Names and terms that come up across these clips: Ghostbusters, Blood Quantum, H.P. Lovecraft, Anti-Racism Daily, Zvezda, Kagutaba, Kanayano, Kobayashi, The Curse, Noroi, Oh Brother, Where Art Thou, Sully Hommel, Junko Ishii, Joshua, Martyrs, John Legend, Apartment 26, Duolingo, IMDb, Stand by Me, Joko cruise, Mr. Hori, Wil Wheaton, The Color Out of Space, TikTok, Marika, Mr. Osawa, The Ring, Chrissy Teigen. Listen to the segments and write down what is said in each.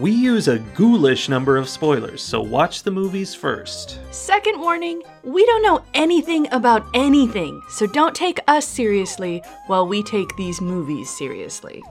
We use a ghoulish number of spoilers, so watch the movies first. Second warning, we don't know anything about anything, so don't take us seriously while we take these movies seriously.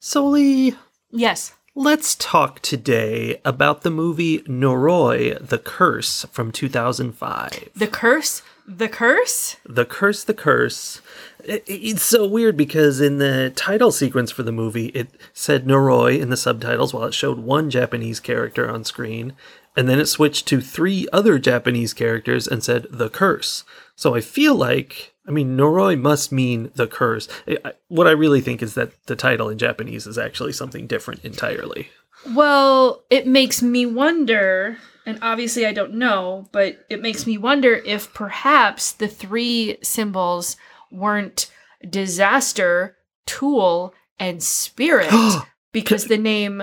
Sully. Yes. Let's talk today about the movie Noroi, The Curse from 2005. The Curse? The Curse? The Curse, The Curse. It's so weird because in the title sequence for the movie, it said Noroi in the subtitles while it showed one Japanese character on screen, and then it switched to three other Japanese characters and said The Curse. So I feel like, Noroi must mean The Curse. What I really think is that the title in Japanese is actually something different entirely. Well, it makes me wonder, and obviously I don't know, but it makes me wonder if perhaps the three symbols weren't disaster, tool, and spirit, because the name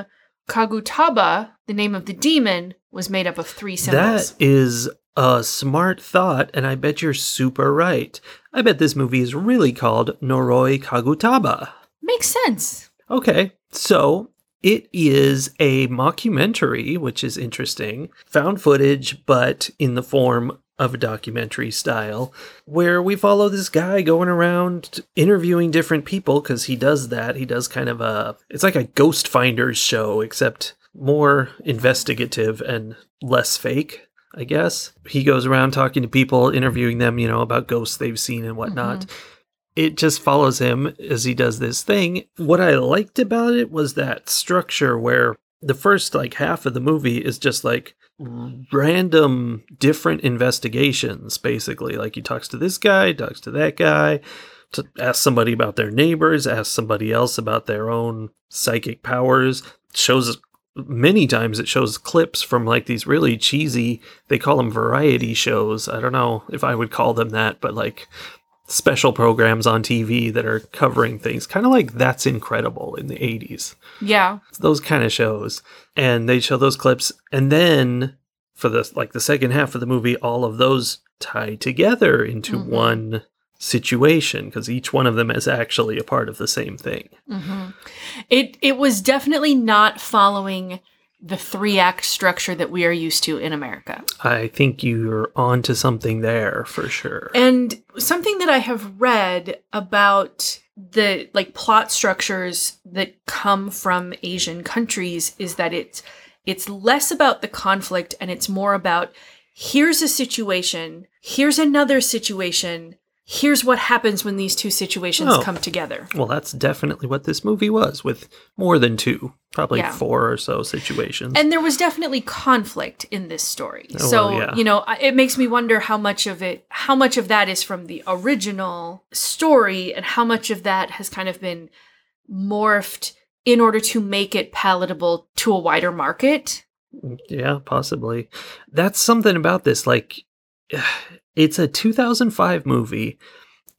Kagutaba, the name of the demon, was made up of three symbols. That is a smart thought, and I bet you're super right. I bet this movie is really called Noroi Kagutaba. Makes sense. Okay, so it is a mockumentary, which is interesting, found footage, but in the form of a documentary style, where we follow this guy going around interviewing different people, because he does that. He does kind of it's like a ghost finders show, except more investigative and less fake, I guess. He goes around talking to people, interviewing them, about ghosts they've seen and whatnot. Mm-hmm. It just follows him as he does this thing. What I liked about it was that structure where the first half of the movie is just random different investigations, basically. He talks to this guy, talks to that guy, to ask somebody about their neighbors, ask somebody else about their own psychic powers. Many times it shows clips from these really cheesy, they call them variety shows. I don't know if I would call them that, but special programs on TV that are covering things, kind of like That's Incredible in the 80s. Yeah. It's those kind of shows. And they show those clips. And then for the second half of the movie, all of those tie together into one situation, because each one of them is actually a part of the same thing. Mm-hmm. It was definitely not following the 3-act structure that we are used to in America. I think you're onto something there for sure. And something that I have read about the plot structures that come from Asian countries is that it's less about the conflict and it's more about here's a situation, here's another situation, here's what happens when these two situations come together. Well, that's definitely what this movie was, with more than two, probably 4 or so situations. And there was definitely conflict in this story. Oh, it makes me wonder how much of that is from the original story and how much of that has kind of been morphed in order to make it palatable to a wider market. Yeah, possibly. That's something about this, it's a 2005 movie.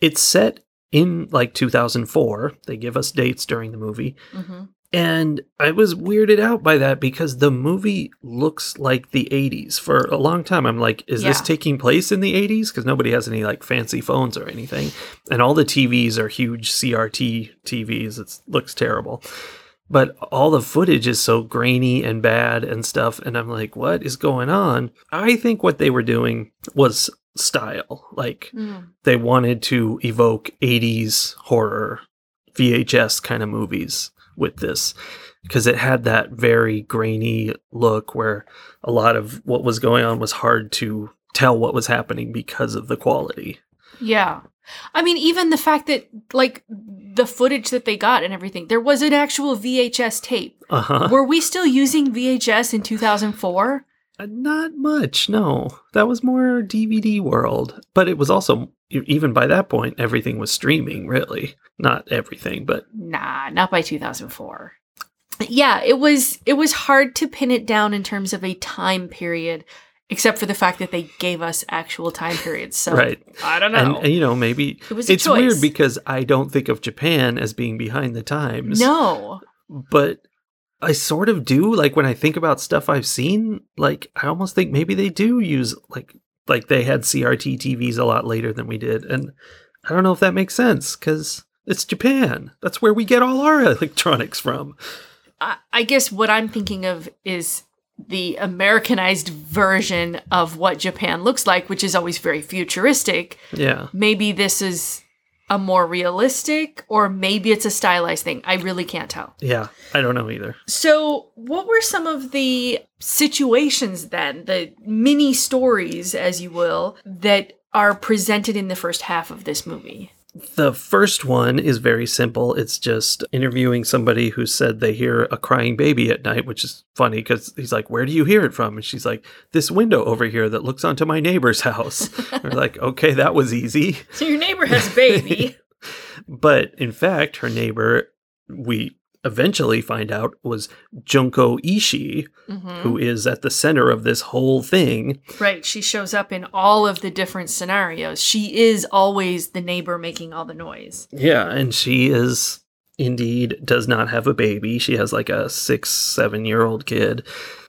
It's set in 2004. They give us dates during the movie. Mm-hmm. And I was weirded out by that because the movie looks like the 80s. For a long time, I'm like, is this taking place in the 80s? Because nobody has any fancy phones or anything. And all the TVs are huge CRT TVs. It looks terrible. But all the footage is so grainy and bad and stuff. And I'm like, what is going on? I think what they were doing was style. They wanted to evoke 80s horror VHS kind of movies with this, because it had that very grainy look where a lot of what was going on was hard to tell what was happening because of the quality. Yeah. Even the fact that the footage that they got and everything, there was an actual VHS tape. Uh-huh. Were we still using VHS in 2004? Not much, no. That was more DVD world. But it was also, even by that point, everything was streaming, really. Not everything, but... Nah, not by 2004. Yeah, it was hard to pin it down in terms of a time period. Except for the fact that they gave us actual time periods. So right. I don't know. And, you know, maybe it was it's choice. Weird because I don't think of Japan as being behind the times. No. But I sort of do. Like when I think about stuff I've seen, like I almost think maybe they do use like they had CRT TVs a lot later than we did. And I don't know if that makes sense because it's Japan. That's where we get all our electronics from. I guess what I'm thinking of is the Americanized version of what Japan looks like, which is always very futuristic. Yeah. Maybe this is a more realistic, or maybe it's a stylized thing. I really can't tell. Yeah. I don't know either. So what were some of the situations then, the mini stories, as you will, that are presented in the first half of this movie? The first one is very simple. It's just interviewing somebody who said they hear a crying baby at night, which is funny because he's like, where do you hear it from? And she's like, this window over here that looks onto my neighbor's house. We're like, okay, that was easy. So your neighbor has a baby. But in fact, her neighbor, we eventually find out, was Junko Ishii, who is at the center of this whole thing. Right. She shows up in all of the different scenarios. She is always the neighbor making all the noise. Yeah. And she is indeed does not have a baby. She has like a 6-7-year-old kid.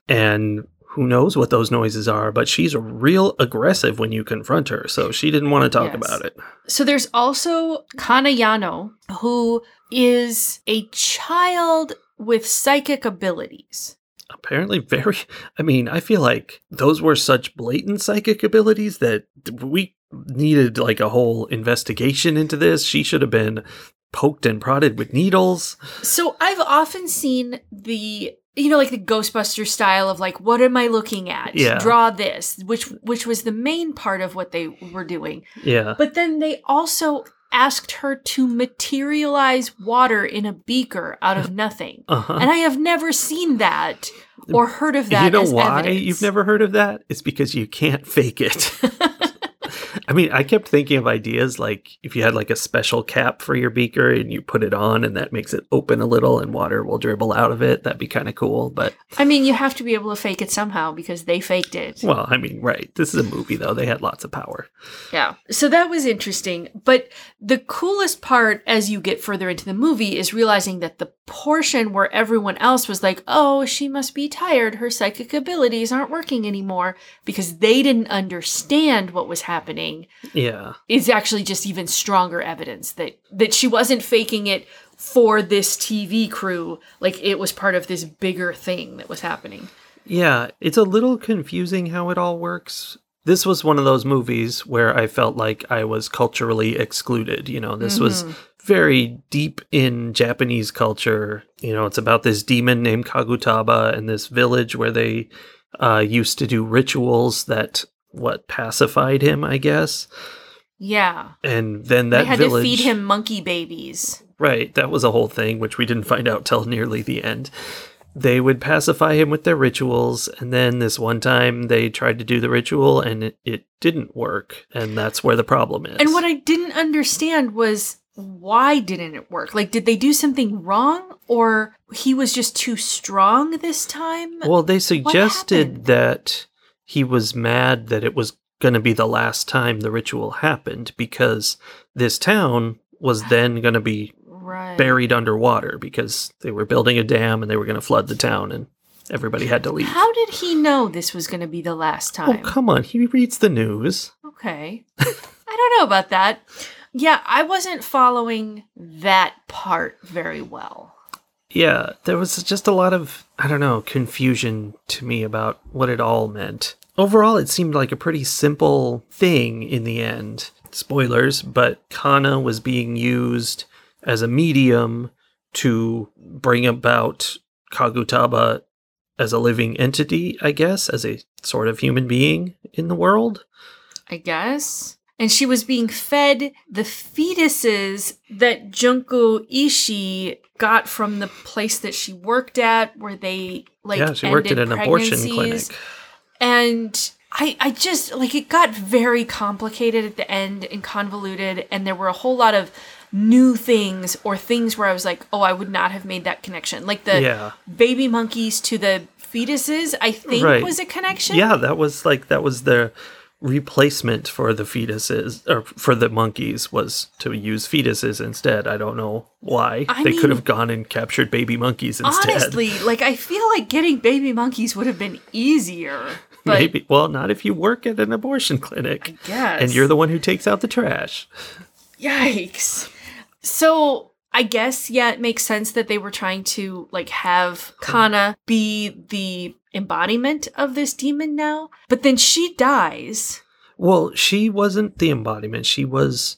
And who knows what those noises are, but she's real aggressive when you confront her. So she didn't want to talk about it. So there's also Kanayano, who is a child with psychic abilities. Apparently very, I mean, I feel like those were such blatant psychic abilities that we needed like a whole investigation into this. She should have been poked and prodded with needles. So I've often seen the... You know, like the Ghostbusters style of like, what am I looking at? Yeah. Draw this, which was the main part of what they were doing. Yeah. But then they also asked her to materialize water in a beaker out of nothing. And I have never seen that or heard of that. You know as why evidence. You've never heard of that? It's because you can't fake it. I mean, I kept thinking of ideas like if you had like a special cap for your beaker and you put it on and that makes it open a little and water will dribble out of it. That'd be kind of cool. But I mean, you have to be able to fake it somehow because they faked it. Well, I mean, right. This is a movie, though. They had lots of power. Yeah. So that was interesting. But the coolest part as you get further into the movie is realizing that the portion where everyone else was like, oh, she must be tired. Her psychic abilities aren't working anymore because they didn't understand what was happening. Yeah. Is actually just even stronger evidence that she wasn't faking it for this TV crew. Like it was part of this bigger thing that was happening. Yeah. It's a little confusing how it all works. This was one of those movies where I felt like I was culturally excluded. You know, this was very deep in Japanese culture. You know, it's about this demon named Kagutaba and this village where they used to do rituals that... what pacified him, I guess. Yeah. And then that village... They had to feed him monkey babies. Right. That was a whole thing, which we didn't find out till nearly the end. They would pacify him with their rituals. And then this one time they tried to do the ritual and it didn't work. And that's where the problem is. And what I didn't understand was why didn't it work? Like, did they do something wrong or he was just too strong this time? Well, they suggested that... he was mad that it was going to be the last time the ritual happened because this town was then going to be buried underwater because they were building a dam and they were going to flood the town and everybody had to leave. How did he know this was going to be the last time? Oh, come on. He reads the news. Okay. I don't know about that. Yeah, I wasn't following that part very well. Yeah, there was just a lot of, I don't know, confusion to me about what it all meant. Overall, it seemed like a pretty simple thing in the end. Spoilers, but Kana was being used as a medium to bring about Kagutaba as a living entity, I guess, as a sort of human being in the world. I guess. And she was being fed the fetuses that Junko Ishii got from the place that she worked at where they like ended pregnancies. Yeah, she worked at an abortion clinic. And I just, like, it got very complicated at the end and convoluted. And there were a whole lot of new things or things where I was like, oh, I would not have made that connection. Like the baby monkeys to the fetuses, I think, right, was a connection. Yeah, that was their replacement for the fetuses, or for the monkeys, was to use fetuses instead. I don't know why. They could have gone and captured baby monkeys instead. Honestly, I feel like getting baby monkeys would have been easier. But maybe. Well, not if you work at an abortion clinic, I guess, and you're the one who takes out the trash. Yikes. So I guess, yeah, it makes sense that they were trying to have Kana be the embodiment of this demon now. But then she dies. Well, she wasn't the embodiment. She was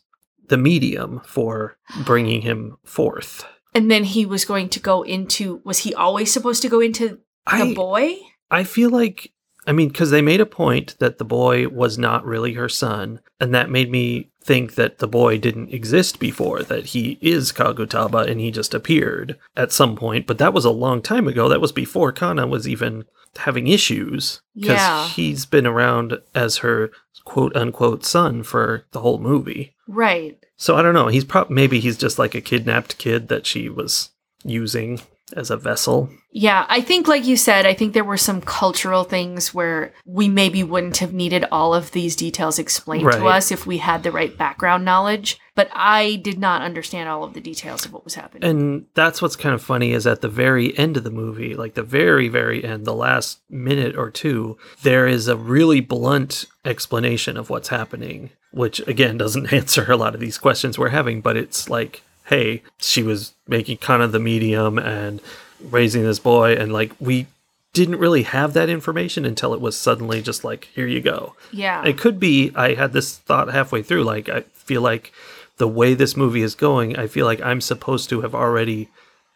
the medium for bringing him forth. And then he was going to go into, was he always supposed to go into the boy? I feel like, because they made a point that the boy was not really her son. And that made me think that the boy didn't exist before, that he is Kagutaba and he just appeared at some point. But that was a long time ago. That was before Kana was even having issues. Because he's been around as her quote-unquote son for the whole movie. Right. So I don't know. Maybe he's just like a kidnapped kid that she was using as a vessel. Yeah, I think, like you said, I think there were some cultural things where we maybe wouldn't have needed all of these details explained to us if we had the right background knowledge. But I did not understand all of the details of what was happening. And that's what's kind of funny is at the very end of the movie, the very, very end, the last minute or two, there is a really blunt explanation of what's happening, which, again, doesn't answer a lot of these questions we're having, but it's hey, she was making Kana the medium and raising this boy. And we didn't really have that information until it was suddenly just here you go. Yeah. It could be, I had this thought halfway through, I feel like the way this movie is going, I feel like I'm supposed to have already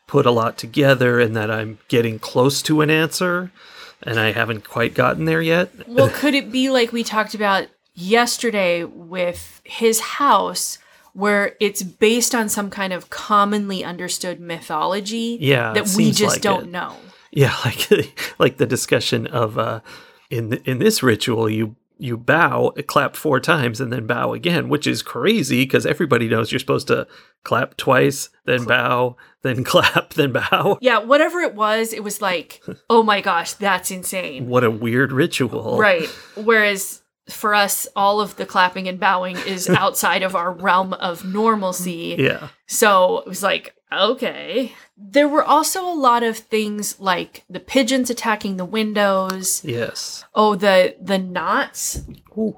put a lot together and that I'm getting close to an answer and I haven't quite gotten there yet. Well, could it be like we talked about yesterday with his house, where it's based on some kind of commonly understood mythology that we just don't know. Yeah, like the discussion of in this ritual, you bow, clap four times, and then bow again, which is crazy because everybody knows you're supposed to clap twice, then bow, then clap, then bow. Yeah, whatever it was oh my gosh, that's insane. What a weird ritual. Right, whereas for us, all of the clapping and bowing is outside of our realm of normalcy. Yeah. So it was okay. There were also a lot of things like the pigeons attacking the windows. Yes. Oh, the knots,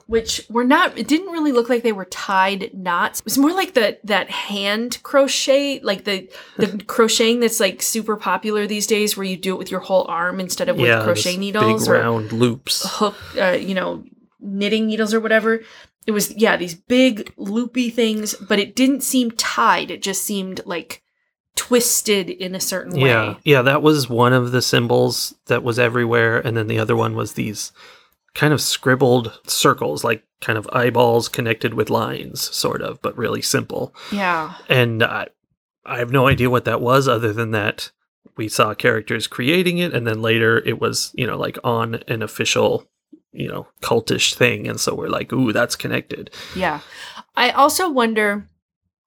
which were not, it didn't really look like they were tied knots. It was more like that hand crochet, the crocheting that's super popular these days where you do it with your whole arm instead of with crochet needles. Big round loops. Hook, knitting needles or whatever. It was, these big loopy things, but it didn't seem tied. It just seemed twisted in a certain way. Yeah, that was one of the symbols that was everywhere. And then the other one was these kind of scribbled circles, kind of eyeballs connected with lines, sort of, but really simple. Yeah. And I have no idea what that was other than that we saw characters creating it. And then later it was, on an official cultish thing. And so we're ooh, that's connected. Yeah. I also wonder,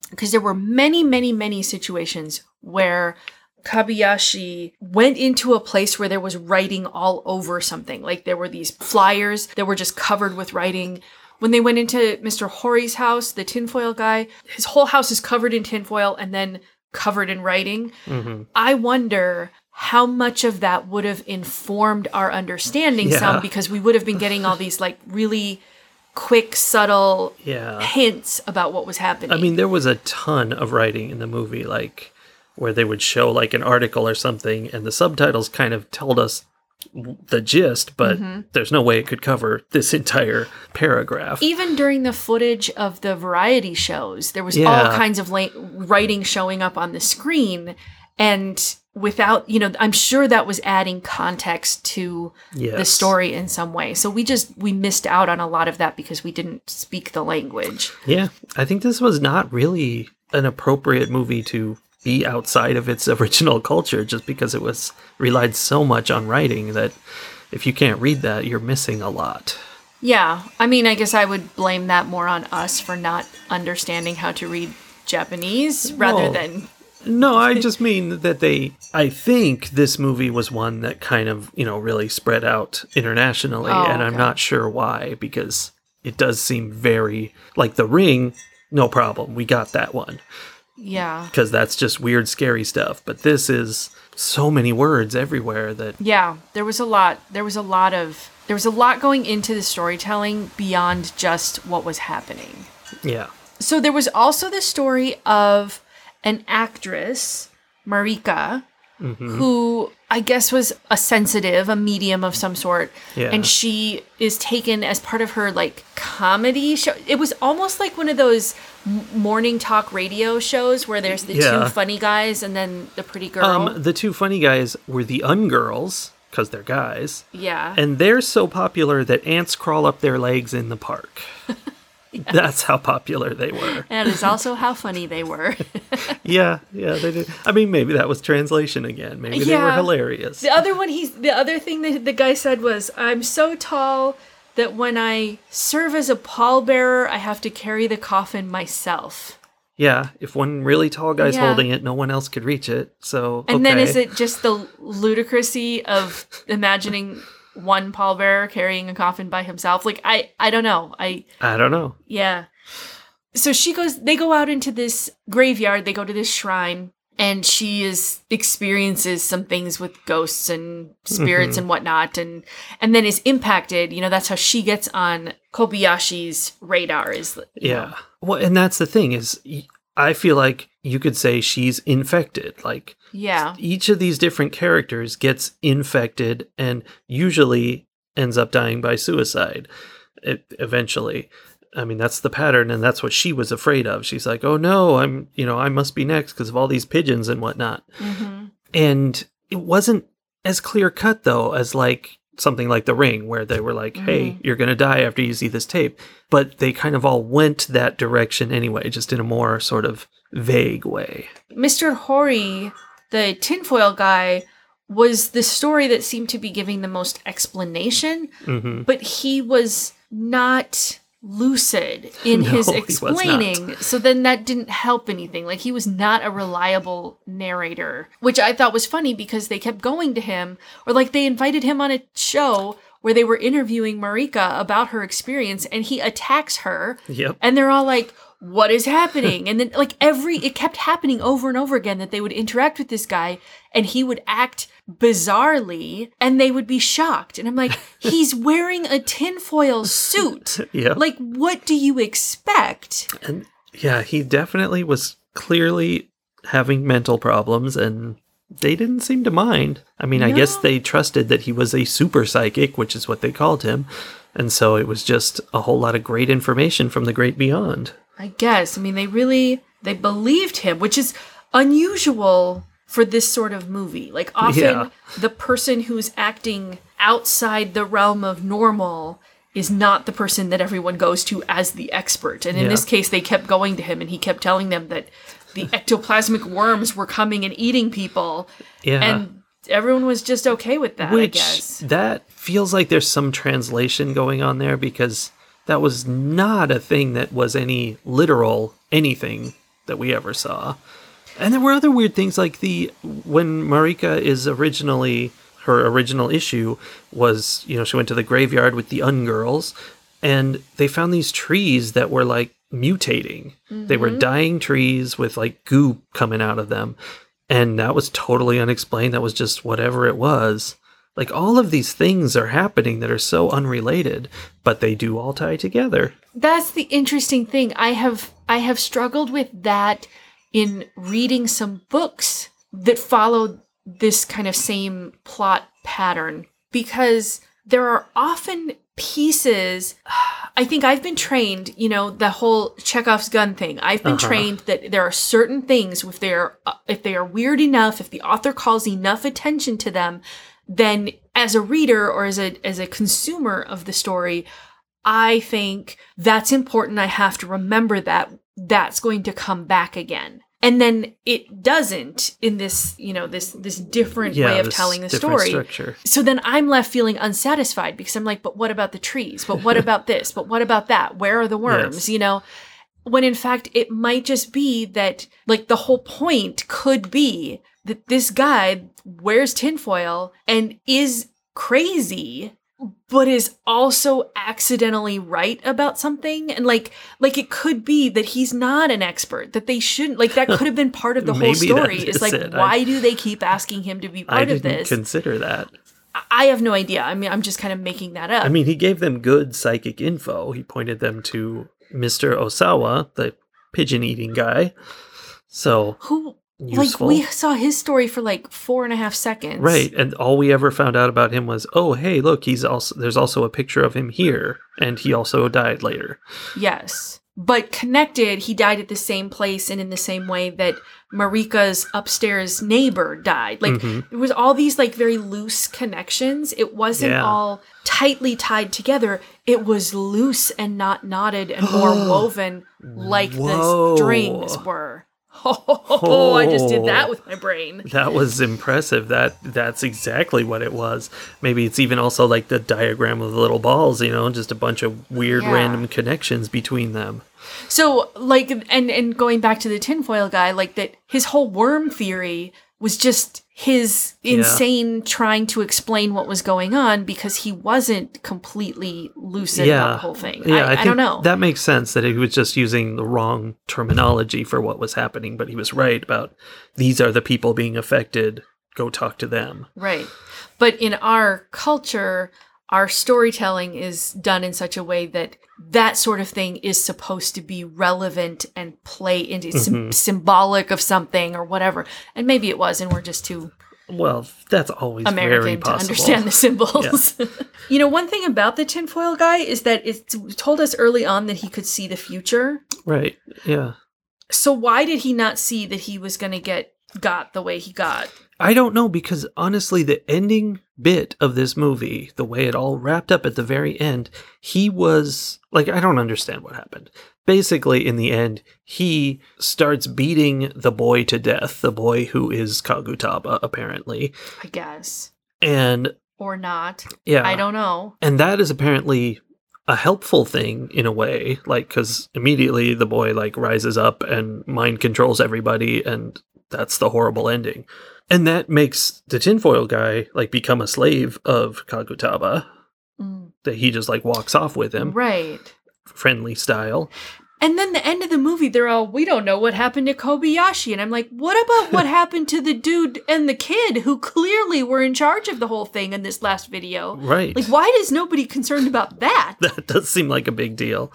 because there were many, many, many situations where Kobayashi went into a place where there was writing all over something. There were these flyers that were just covered with writing. When they went into Mr. Hori's house, the tinfoil guy, his whole house is covered in tinfoil and then covered in writing. Mm-hmm. I wonder how much of that would have informed our understanding some, because we would have been getting all these really quick, subtle hints about what was happening. There was a ton of writing in the movie, where they would show an article or something and the subtitles kind of told us the gist, but there's no way it could cover this entire paragraph. Even during the footage of the variety shows, there was all kinds of writing showing up on the screen, and without, I'm sure that was adding context to the story in some way. So we missed out on a lot of that because we didn't speak the language. Yeah. I think this was not really an appropriate movie to be outside of its original culture, just because it was relied so much on writing that if you can't read that, you're missing a lot. Yeah. I guess I would blame that more on us for not understanding how to read Japanese rather than No, I just mean that I think this movie was one that kind of, really spread out internationally. Oh, and okay. I'm not sure why, because it does seem very, like The Ring, no problem. We got that one. Yeah. Because that's just weird, scary stuff. But this is so many words everywhere that. Yeah, there was a lot going into the storytelling beyond just what was happening. Yeah. So there was also the story of an actress, Marika, mm-hmm. who I guess was a medium of some sort. Yeah. And she is taken as part of her comedy show. It was almost like one of those morning talk radio shows where there's the two funny guys and then the pretty girl. The two funny guys were the ungirls, because they're guys. Yeah. And they're so popular that ants crawl up their legs in the park. Yes. That's how popular they were. And it's also how funny they were. Yeah, they did. I mean, maybe that was translation again. Maybe they were hilarious. The other thing that the guy said was, I'm so tall that when I serve as a pallbearer, I have to carry the coffin myself. Yeah, if one really tall guy's holding it, no one else could reach it, so And then is it just the ludicrousy of imagining one pallbearer carrying a coffin by himself? I don't know. I don't know. Yeah. So they go out into this graveyard, they go to this shrine, and she experiences some things with ghosts and spirits mm-hmm. and whatnot, and then is impacted. That's how she gets on Kobayashi's radar. Is. Well, and that's the thing is, I feel like you could say she's infected. Each of these different characters gets infected and usually ends up dying by suicide eventually. I mean, that's the pattern, and that's what she was afraid of. She's like, oh no, I must be next because of all these pigeons and whatnot. Mm-hmm. And it wasn't as clear cut though as something like The Ring, where they were like, hey, mm-hmm. you're going to die after you see this tape. But they kind of all went that direction anyway, just in a more sort of vague way. Mr. Hori, the tinfoil guy, was the story that seemed to be giving the most explanation, mm-hmm. but he was not lucid in his explaining, so then that didn't help anything. He was not a reliable narrator, which I thought was funny because they kept going to him, or they invited him on a show where they were interviewing Marika about her experience, and he attacks her. Yep. And they're all like, what is happening? And then it kept happening over and over again that they would interact with this guy and he would act bizarrely and they would be shocked. And I'm like, he's wearing a tinfoil suit. Yeah. What do you expect? And yeah, he definitely was clearly having mental problems and they didn't seem to mind. I mean, no. I guess they trusted that he was a super psychic, which is what they called him. And so it was just a whole lot of great information from the great beyond. I guess. I mean, they believed him, which is unusual for this sort of movie. Often the person who's acting outside the realm of normal is not the person that everyone goes to as the expert. And in this case, they kept going to him and he kept telling them that the ectoplasmic worms were coming and eating people. Yeah. And everyone was just okay with that, I guess. That feels like there's some translation going on there because that was not a thing that was any literal anything that we ever saw. And there were other weird things when Marika her original issue was, she went to the graveyard with the ungirls and they found these trees that were mutating. Mm-hmm. They were dying trees with goo coming out of them. And that was totally unexplained. That was just whatever it was. All of these things are happening that are so unrelated, but they do all tie together. That's the interesting thing. I have struggled with that in reading some books that follow this kind of same plot pattern, because there are often pieces. I think I've been trained, the whole Chekhov's gun thing. I've been trained that there are certain things, if they are weird enough, if the author calls enough attention to them, then as a reader or as a consumer of the story, I think that's important. I have to remember that that's going to come back again. And then it doesn't in this, this different way of telling the story. Structure. So then I'm left feeling unsatisfied because I'm but what about the trees? But what about this? But what about that? Where are the worms? when in fact it might just be that, like, the whole point could be that this guy wears tinfoil and is crazy, but is also accidentally right about something. And like it could be that he's not an expert, that they shouldn't, like, that could have been part of the whole story. It's like, why do they keep asking him to be part of this? I didn't consider that. I have no idea. I mean, I'm just kind of making that up. I mean, he gave them good psychic info. He pointed them to Mr. Osawa, the pigeon-eating guy. So who, useful. Like, we saw his story for like 4.5 seconds. Right, and all we ever found out about him was, oh, hey, look, he's also, there's also a picture of him here, and he also died later. Yes, but connected, he died at the same place and in the same way that Marika's upstairs neighbor died. Like, it was all these, like, very loose connections. It wasn't all tightly tied together. It was loose and not knotted and more woven, like the strings were. Oh, I just did that with my brain. That was impressive. That's exactly what it was. Maybe it's even also like the diagram of the little balls, you know, just a bunch of weird random connections between them. So, like, and going back to the tinfoil guy, like, that his whole worm theory was just his insane trying to explain what was going on because he wasn't completely lucid about the whole thing. Yeah, I don't know. That makes sense, that he was just using the wrong terminology for what was happening, but he was right about these are the people being affected. Go talk to them. Right. But in our culture, our storytelling is done in such a way that that sort of thing is supposed to be relevant and play into symbolic of something or whatever. And maybe it was, and we're just too well. That's always American very possible. To understand the symbols. Yeah. You know, one thing about the tinfoil guy is that it told us early on that he could see the future. Right. Yeah. So why did he not see that he was going to get the way he got? I don't know, because honestly, the ending bit of this movie, the way it all wrapped up at the very end, he was like, I don't understand what happened. Basically, in the end, he starts beating the boy to death, the boy who is Kagutaba, apparently. I guess. And. Or not. Yeah. I don't know. And that is apparently a helpful thing in a way, like, because immediately the boy, like, rises up and mind controls everybody, and that's the horrible ending. And that makes the tinfoil guy, like, become a slave of Kagutaba, that he just, like, walks off with him. Right. Friendly style. And then the end of the movie, they're all, we don't know what happened to Kobayashi. And I'm like, what about what happened to the dude and the kid who clearly were in charge of the whole thing in this last video? Right. Like, why is nobody concerned about that? That does seem like a big deal.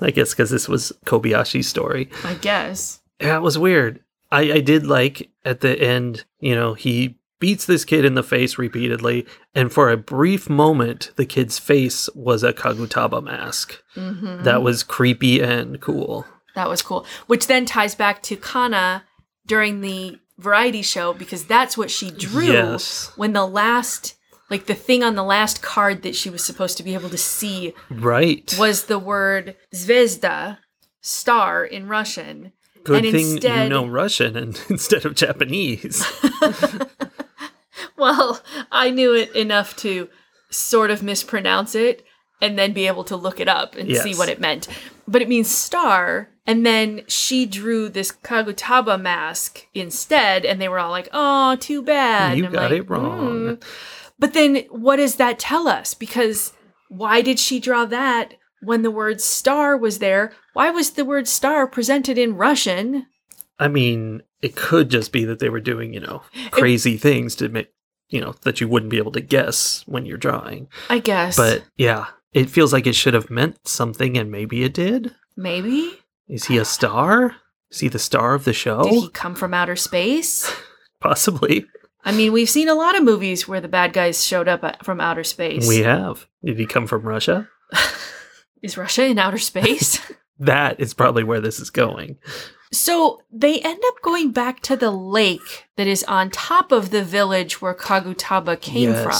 I guess because this was Kobayashi's story. I guess. Yeah, it was weird. I did like at the end, you know, he beats this kid in the face repeatedly. And for a brief moment, the kid's face was a Kagutaba mask. Mm-hmm. That was creepy and cool. That was cool. Which then ties back to Kana during the variety show, because that's what she drew when the last, like, the thing on the last card that she was supposed to be able to see. Right. Was the word Zvezda, star in Russian. Good and thing instead, you know Russian and instead of Japanese. Well, I knew it enough to sort of mispronounce it and then be able to look it up and see what it meant. But it means star. And then she drew this Kagutaba mask instead. And they were all like, oh, too bad. You got it wrong. But then what does that tell us? Because why did she draw that? When the word star was there, why was the word star presented in Russian? I mean, it could just be that they were doing, you know, crazy things to make, you know, that you wouldn't be able to guess when you're drawing. I guess. But yeah, it feels like it should have meant something, and maybe it did. Maybe? Is he a star? Is he the star of the show? Did he come from outer space? Possibly. I mean, we've seen a lot of movies where the bad guys showed up from outer space. We have. Did he come from Russia? Is Russia in outer space? That is probably where this is going. So they end up going back to the lake that is on top of the village where Kagutaba came from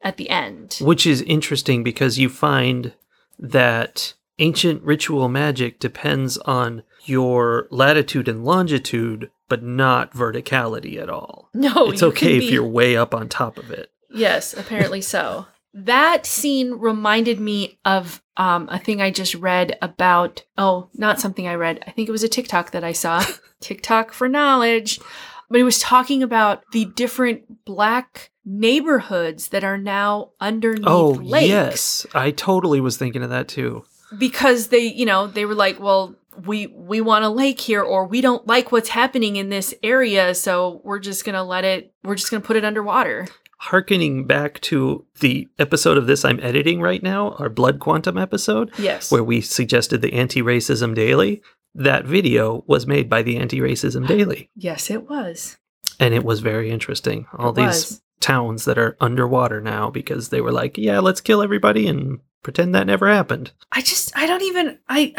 at the end. Which is interesting because you find that ancient ritual magic depends on your latitude and longitude, but not verticality at all. No, it's okay if you're way up on top of it. Yes, apparently so. That scene reminded me of a thing I just read about. Oh, not something I read. I think it was a TikTok that I saw. TikTok for knowledge. But it was talking about the different Black neighborhoods that are now underneath lakes. Yes. I totally was thinking of that too. Because they, you know, they were like, well, we want a lake here, or we don't like what's happening in this area. So we're just going to put it underwater. Harkening back to the episode of this I'm editing right now, our Blood Quantum episode, yes, where we suggested the Anti-Racism Daily, that video was made by the Anti-Racism Daily. Yes, it was. And it was very interesting. All these towns that are underwater now because they were like, yeah, let's kill everybody and pretend that never happened. I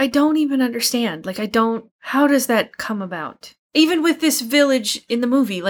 don't even understand. How does that come about? Even with this village in the movie,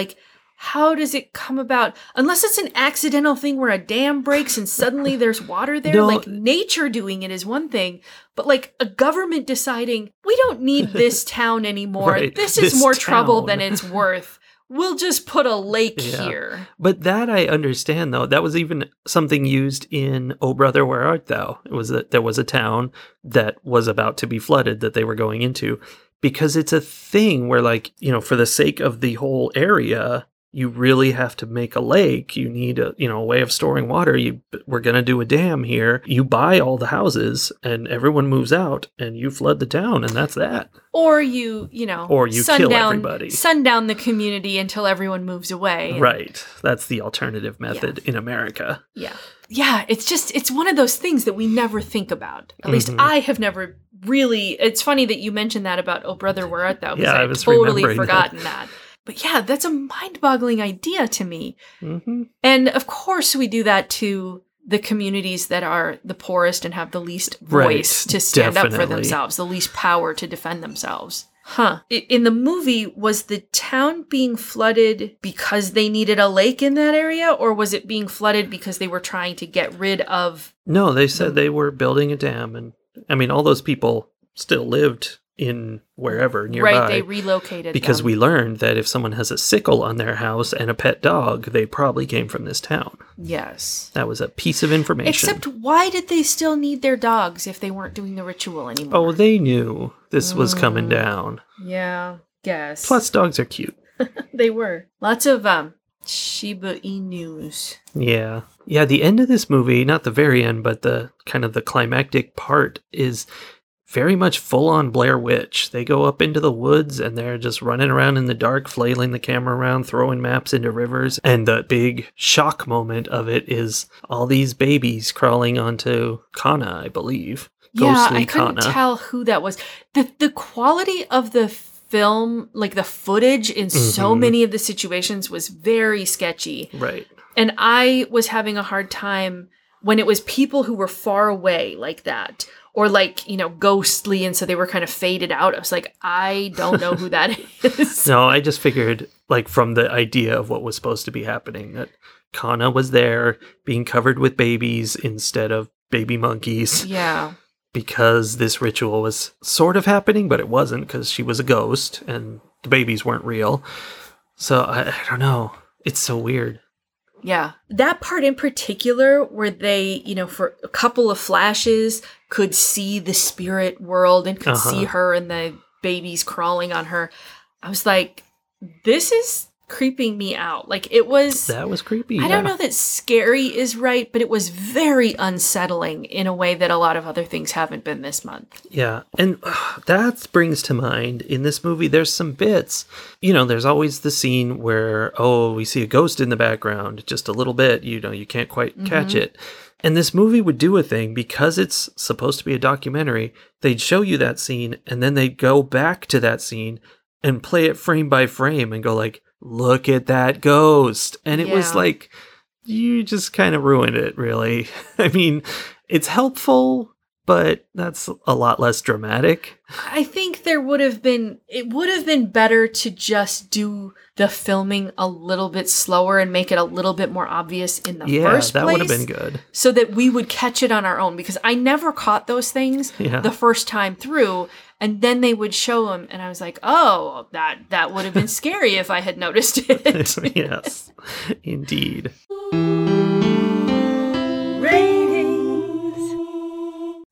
how does it come about? Unless it's an accidental thing where a dam breaks and suddenly there's water there. No. Nature doing it is one thing. But, a government deciding, we don't need this town anymore. Right. This is more trouble than it's worth. We'll just put a lake here. But that I understand, though. That was even something used in Oh Brother, Where Art Thou? It was that there was a town that was about to be flooded that they were going into. Because it's a thing where, for the sake of the whole area... You really have to make a lake. You need a way of storing water. We're going to do a dam here. You buy all the houses and everyone moves out and you flood the town and that's that. Or you kill everybody. Sundown the community until everyone moves away. Right. That's the alternative method in America. Yeah. Yeah. It's one of those things that we never think about. At least I have never really. It's funny that you mentioned that about Oh Brother, Where Art Thou? Yeah, I was totally forgotten that. But yeah, that's a mind-boggling idea to me. Mm-hmm. And of course we do that to the communities that are the poorest and have the least voice to stand up for themselves, the least power to defend themselves. Huh. In the movie, was the town being flooded because they needed a lake in that area, or was it being flooded because they were trying to get rid of... No, they said they were building a dam. And I mean, all those people still lived... in wherever nearby. Right, they relocated because them. We learned that if someone has a sickle on their house and a pet dog, they probably came from this town. Yes. That was a piece of information. Except why did they still need their dogs if they weren't doing the ritual anymore? Oh, they knew this was coming down. Yeah, guess. Plus, dogs are cute. They were. Lots of Shiba Inus. Yeah. Yeah, the end of this movie, not the very end, but the kind of the climactic part is... very much full-on Blair Witch. They go up into the woods, and they're just running around in the dark, flailing the camera around, throwing maps into rivers. And the big shock moment of it is all these babies crawling onto Kana, I believe. Yeah, ghostly I couldn't Kana. Tell who that was. The quality of the film, the footage in so many of the situations was very sketchy. Right. And I was having a hard time when it was people who were far away like that. Or ghostly, and so they were kind of faded out. I was like, I don't know who that is. No, I just figured, from the idea of what was supposed to be happening, that Kana was there being covered with babies instead of baby monkeys. Yeah. Because this ritual was sort of happening, but it wasn't, because she was a ghost, and the babies weren't real. So, I don't know. It's so weird. Yeah. That part in particular where they, for a couple of flashes could see the spirit world and could see her and the babies crawling on her. I was like, this is creeping me out. That was creepy. I don't know that scary is right, but it was very unsettling in a way that a lot of other things haven't been this month. Yeah. And that brings to mind in this movie, there's some bits, there's always the scene where, we see a ghost in the background just a little bit, you can't quite catch it. And this movie would do a thing, because it's supposed to be a documentary, they'd show you that scene and then they'd go back to that scene and play it frame by frame and go look at that ghost. And it was you just kind of ruined it, really. I mean, it's helpful, but that's a lot less dramatic. I think it would have been better to just do the filming a little bit slower and make it a little bit more obvious in the first place. Yeah, that would have been good. So that we would catch it on our own, because I never caught those things the first time through. And then they would show them, and I was like, oh, that would have been scary if I had noticed it. Yes, indeed.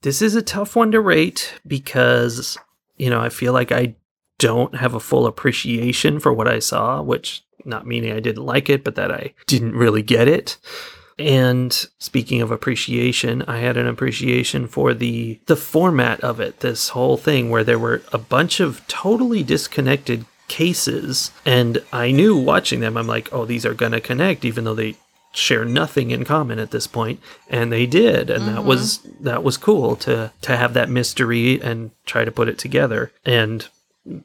This is a tough one to rate because, you know, I feel like I don't have a full appreciation for what I saw, which not meaning I didn't like it, but that I didn't really get it. And speaking of appreciation, I had an appreciation for the format of it, this whole thing where there were a bunch of totally disconnected cases. And I knew watching them, I'm like, oh, these are going to connect, even though they share nothing in common at this point. And they did. And that was cool to have that mystery and try to put it together. And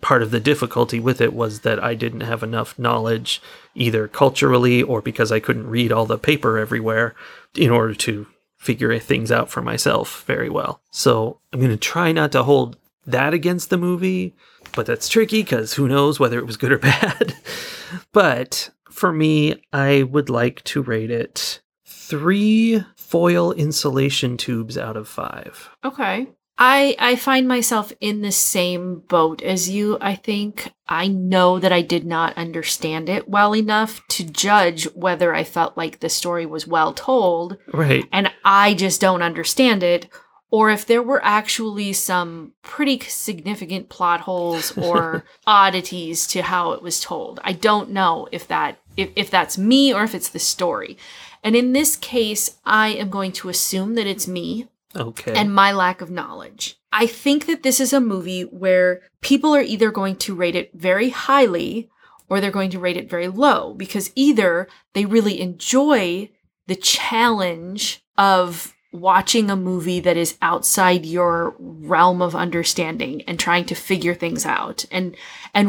part of the difficulty with it was that I didn't have enough knowledge, either culturally or because I couldn't read all the paper everywhere, in order to figure things out for myself very well. So I'm going to try not to hold that against the movie, but that's tricky because who knows whether it was good or bad. But for me, I would like to rate it 3 foil insulation tubes out of 5. Okay. I find myself in the same boat as you, I think. I know that I did not understand it well enough to judge whether I felt like the story was well told. Right. And I just don't understand it. Or if there were actually some pretty significant plot holes or oddities to how it was told. I don't know if that if that's me or if it's the story. And in this case, I am going to assume that it's me. Okay. And my lack of knowledge. I think that this is a movie where people are either going to rate it very highly or they're going to rate it very low, because either they really enjoy the challenge of watching a movie that is outside your realm of understanding and trying to figure things out and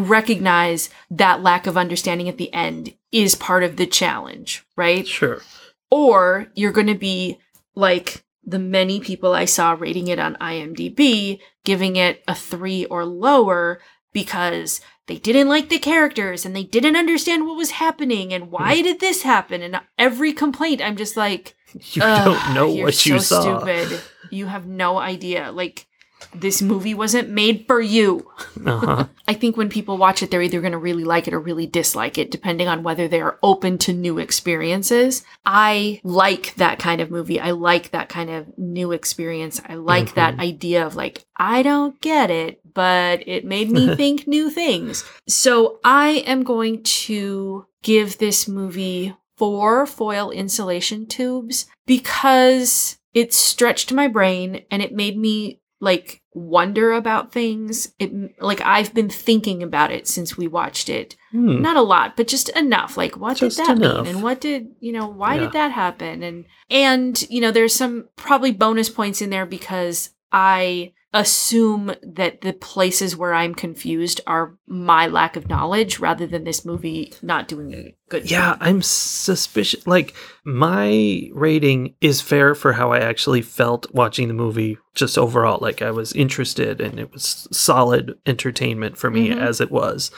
recognize that lack of understanding at the end is part of the challenge, right? Sure. Or you're going to be like the many people I saw rating it on IMDb, giving it a 3 or lower because they didn't like the characters and they didn't understand what was happening and why did this happen? And every complaint, I'm just like, you don't know what you saw. You're so stupid. You have no idea. Like, this movie wasn't made for you. Uh-huh. I think when people watch it, they're either going to really like it or really dislike it, depending on whether they are open to new experiences. I like that kind of movie. I like that kind of new experience. I like that idea of like, I don't get it, but it made me think new things. So I am going to give this movie 4 foil insulation tubes because it stretched my brain and it made me like wonder about things. It, like, I've been thinking about it since we watched it. Not a lot, but just enough. Like, what just did that enough. Mean? And what did, you know, why did that happen? And, you know, there's some probably bonus points in there because I assume that the places where I'm confused are my lack of knowledge rather than this movie not doing a good job. I'm suspicious. Like, my rating is fair for how I actually felt watching the movie just overall. Like, I was interested and it was solid entertainment for me as it was.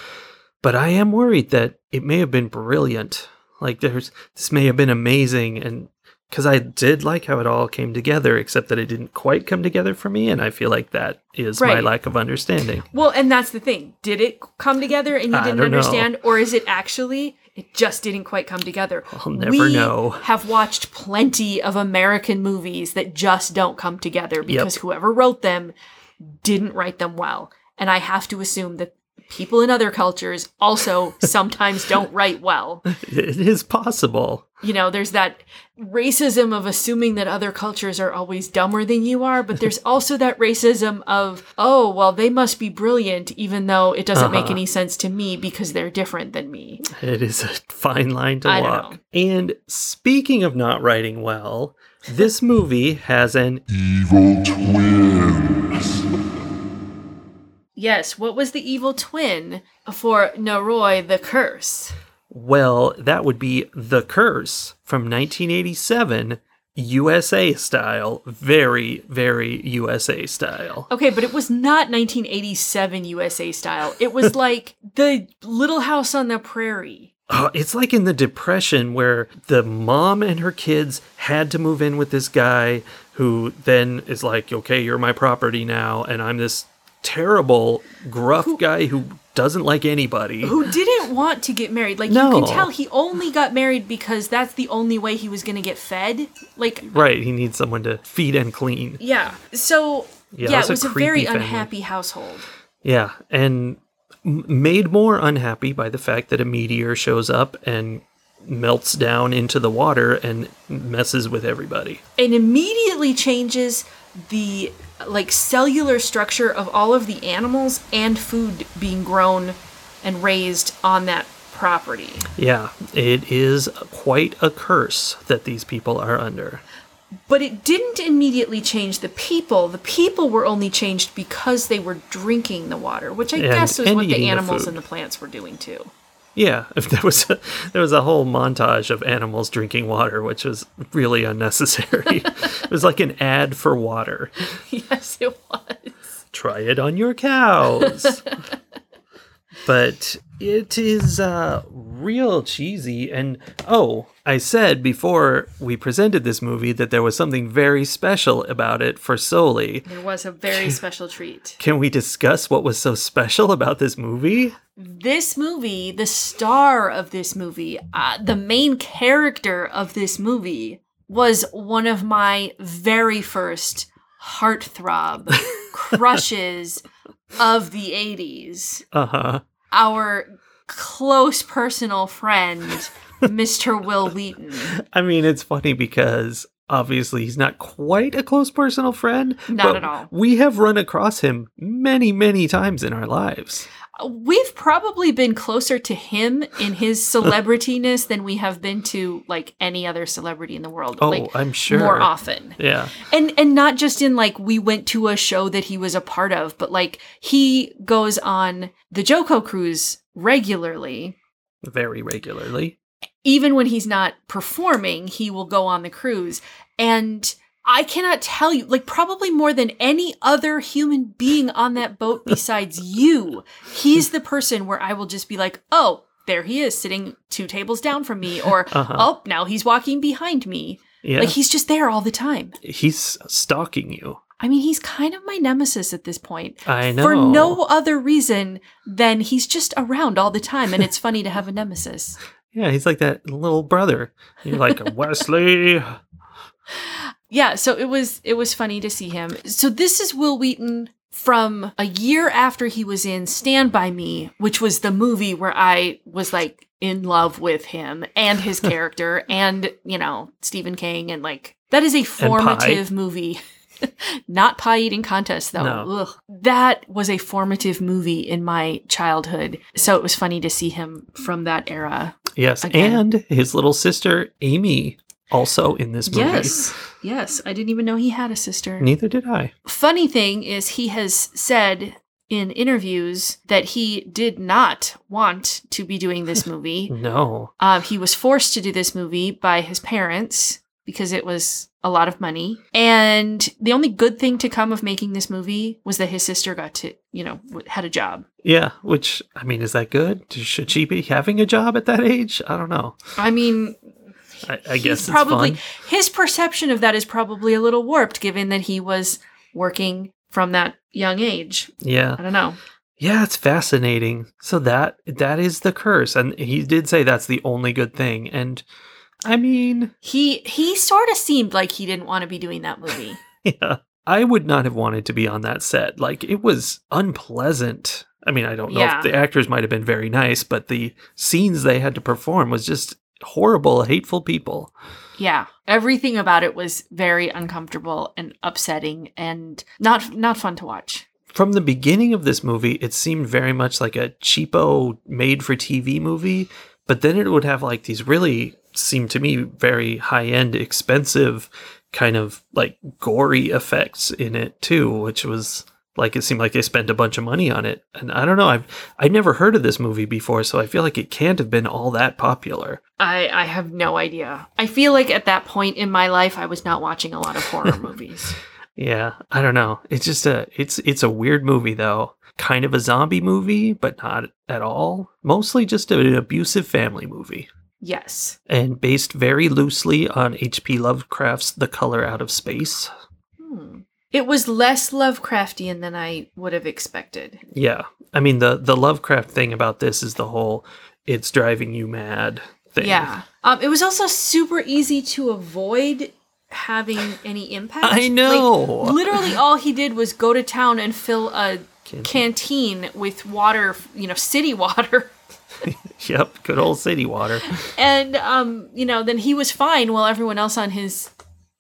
But I am worried that it may have been brilliant. Like, this may have been amazing, and because I did like how it all came together, except that it didn't quite come together for me. And I feel like that is my lack of understanding. Well, and that's the thing. Did it come together and you didn't understand? Know. Or is it actually, it just didn't quite come together? I'll never know. We have watched plenty of American movies that just don't come together because whoever wrote them didn't write them well. And I have to assume that people in other cultures also sometimes don't write well. It is possible. You know, there's that racism of assuming that other cultures are always dumber than you are, but there's also that racism of, oh, well, they must be brilliant, even though it doesn't make any sense to me because they're different than me. It is a fine line to walk. And speaking of not writing well, this movie has an evil twin. Yes, what was the evil twin for Noroi, The Curse? Well, that would be The Curse from 1987, USA style. Very, very USA style. Okay, but it was not 1987 USA style. It was like the Little House on the Prairie. Oh, it's like in the Depression where the mom and her kids had to move in with this guy who then is like, okay, you're my property now, and I'm this terrible, gruff guy who doesn't like anybody. Who didn't want to get married. Like, no. You can tell he only got married because that's the only way he was going to get fed. Like, right, he needs someone to feed and clean. Yeah. So, yeah it was a very unhappy household. Yeah, and made more unhappy by the fact that a meteor shows up and melts down into the water and messes with everybody. And immediately changes the like cellular structure of all of the animals and food being grown and raised on that property. Yeah, it is quite a curse that these people are under. But it didn't immediately change the people. The people were only changed because they were drinking the water, which I guess is what the animals and the plants were doing too. Yeah, there was a whole montage of animals drinking water, which was really unnecessary. It was like an ad for water. Yes, it was. Try it on your cows. But it is real cheesy. And, I said before we presented this movie that there was something very special about it for Sully. There was a very special treat. Can we discuss what was so special about this movie? This movie, the star of this movie, the main character of this movie, was one of my very first heartthrob crushes of the 80s. Uh-huh. Our close personal friend, Mr. Wil Wheaton. I mean, it's funny because obviously he's not quite a close personal friend. Not at all. We have run across him many, many times in our lives. We've probably been closer to him in his celebrityness than we have been to like any other celebrity in the world. Oh, like, I'm sure. More often. Yeah. And not just in like we went to a show that he was a part of, but like he goes on the Joko cruise regularly. Very regularly. Even when he's not performing, he will go on the cruise. And I cannot tell you, like probably more than any other human being on that boat besides you, he's the person where I will just be like, oh, there he is sitting 2 tables down from me, or oh, now he's walking behind me. Yeah. Like he's just there all the time. He's stalking you. I mean, he's kind of my nemesis at this point. I know. For no other reason than he's just around all the time, and it's funny to have a nemesis. Yeah, he's like that little brother. You're like, Wesley. Yeah, so it was funny to see him. So this is Wil Wheaton from a year after he was in Stand by Me, which was the movie where I was like in love with him and his character and, you know, Stephen King and like that is a formative movie. Not pie eating contest though. No. Ugh. That was a formative movie in my childhood. So it was funny to see him from that era. Yes, again. And his little sister Amy also in this movie. Yes. I didn't even know he had a sister. Neither did I. Funny thing is he has said in interviews that he did not want to be doing this movie. No. He was forced to do this movie by his parents because it was a lot of money. And the only good thing to come of making this movie was that his sister got to, you know, had a job. Yeah, which, I mean, is that good? Should she be having a job at that age? I don't know. I mean... I guess it's probably fun. His perception of that is probably a little warped given that he was working from that young age. Yeah. I don't know. Yeah, it's fascinating. So that is the curse. And he did say that's the only good thing. And I mean, he sort of seemed like he didn't want to be doing that movie. Yeah. I would not have wanted to be on that set. Like it was unpleasant. I mean, I don't know if the actors might have been very nice, but the scenes they had to perform was just horrible, hateful people. Yeah. Everything about it was very uncomfortable and upsetting and not fun to watch. From the beginning of this movie, it seemed very much like a cheapo made-for-TV movie, but then it would have like these really, seemed to me, very high-end, expensive kind of like gory effects in it too, which was... Like, it seemed like they spent a bunch of money on it. And I don't know, I've never heard of this movie before, so I feel like it can't have been all that popular. I have no idea. I feel like at that point in my life, I was not watching a lot of horror movies. Yeah, I don't know. It's just it's a weird movie, though. Kind of a zombie movie, but not at all. Mostly just an abusive family movie. Yes. And based very loosely on H.P. Lovecraft's The Color Out of Space. It was less Lovecraftian than I would have expected. Yeah. I mean, the Lovecraft thing about this is the whole it's driving you mad thing. Yeah. It was also super easy to avoid having any impact. I know. Like, literally all he did was go to town and fill a canteen with water, you know, city water. Yep, good old city water. And, you know, then he was fine while everyone else on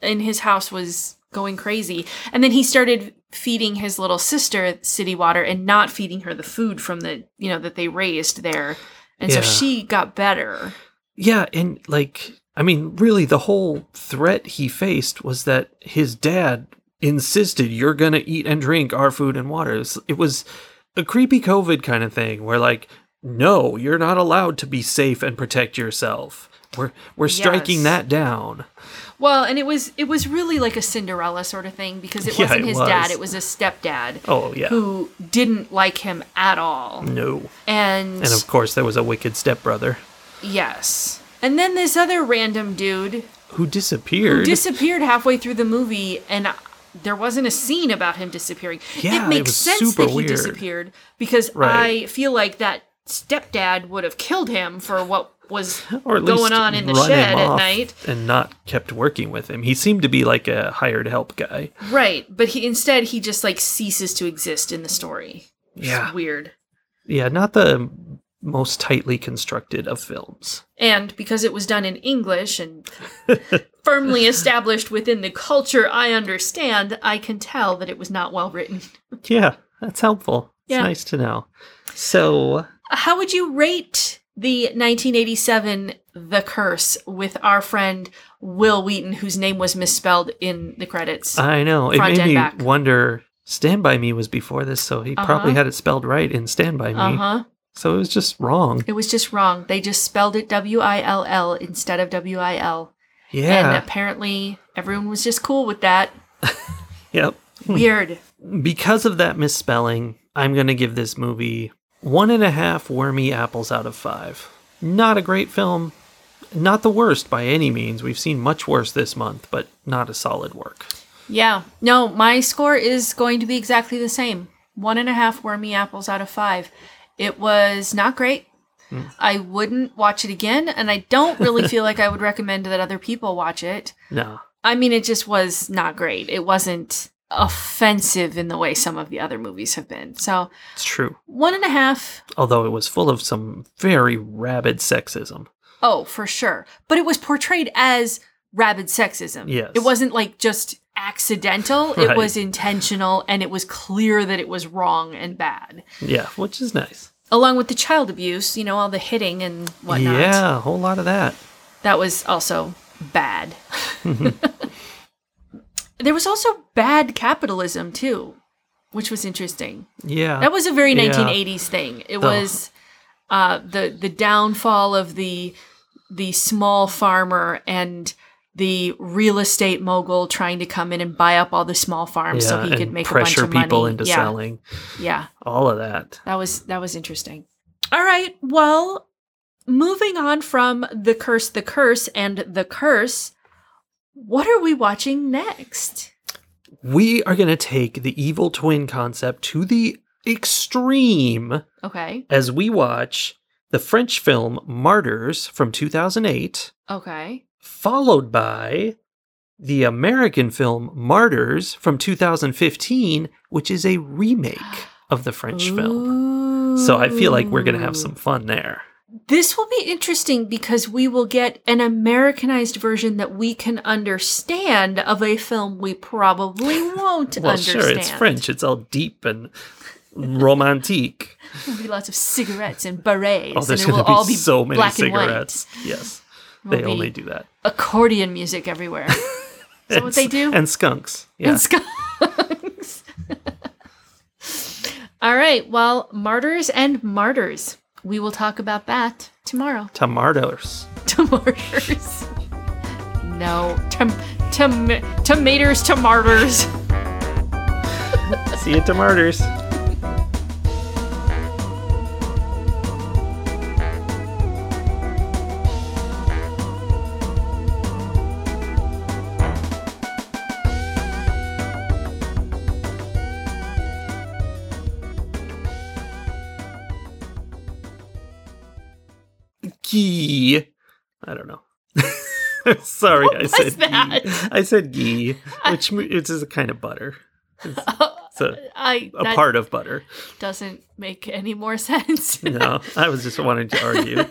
in his house was going crazy. And then he started feeding his little sister city water and not feeding her the food from the, you know, that they raised there. And so she got better. Yeah. And like, I mean, really the whole threat he faced was that his dad insisted you're going to eat and drink our food and water. It was a creepy COVID kind of thing where like, no, you're not allowed to be safe and protect yourself. We're striking that down. Well, and it was really like a Cinderella sort of thing because it wasn't his dad, it was a stepdad. Oh, yeah. Who didn't like him at all. No. And of course there was a wicked stepbrother. Yes. And then this other random dude who disappeared halfway through the movie, and there wasn't a scene about him disappearing. Yeah, it makes sense that he disappeared because I feel like that stepdad would have killed him for what was going on in the shed at night, and not kept working with him. He seemed to be like a hired help guy, right? But instead he just like ceases to exist in the story. Yeah, it's weird. Yeah, not the most tightly constructed of films. And because it was done in English and firmly established within the culture I understand, I can tell that it was not well written. Yeah, that's helpful. It's nice to know. So, how would you rate the 1987 The Curse with our friend Wil Wheaton, whose name was misspelled in the credits? I know. It made me wonder, Stand By Me was before this, so he probably had it spelled right in Stand By Me. Uh-huh. So it was just wrong. It was just wrong. They just spelled it W-I-L-L instead of W-I-L. Yeah. And apparently everyone was just cool with that. Yep. Weird. Because of that misspelling, I'm going to give this movie 1.5 wormy apples out of 5. Not a great film. Not the worst by any means. We've seen much worse this month, but not a solid work. Yeah. No, my score is going to be exactly the same. 1.5 wormy apples out of 5. It was not great. I wouldn't watch it again, and I don't really feel like I would recommend that other people watch it. No. I mean, it just was not great. It wasn't offensive in the way some of the other movies have been. So it's true. 1.5. Although it was full of some very rabid sexism. Oh, for sure. But it was portrayed as rabid sexism. Yes. It wasn't like just accidental. Right. It was intentional, and it was clear that it was wrong and bad. Yeah, which is nice. Along with the child abuse, you know, all the hitting and whatnot. Yeah, a whole lot of that. That was also bad. There was also bad capitalism, too, which was interesting. Yeah. That was a very 1980s thing. It was the downfall of the small farmer and the real estate mogul trying to come in and buy up all the small farms so he could make a bunch of money. Pressure people into selling. Yeah. All of that. That was interesting. All right. Well, moving on from The Curse, and The Curse, what are we watching next? We are going to take the evil twin concept to the extreme. Okay. As we watch the French film Martyrs from 2008. Okay. Followed by the American film Martyrs from 2015, which is a remake of the French film. So I feel like we're going to have some fun there. This will be interesting because we will get an Americanized version that we can understand of a film we probably won't understand. Well, sure, it's French. It's all deep and romantique. There'll be lots of cigarettes and berets. Oh, there's going to be so many cigarettes. Yes, they only do that. Accordion music everywhere. Is that what they do? And skunks. Yeah. And skunks. All right, well, Martyrs and Martyrs. We will talk about that tomorrow. Tomatoes. No. Tomatoes to Martyrs. See you to Martyrs. gi. I don't know. Sorry, I said that? Ghee. I said ghee, which is a kind of butter. It's a part of butter. Doesn't make any more sense. No, I was just wanting to argue.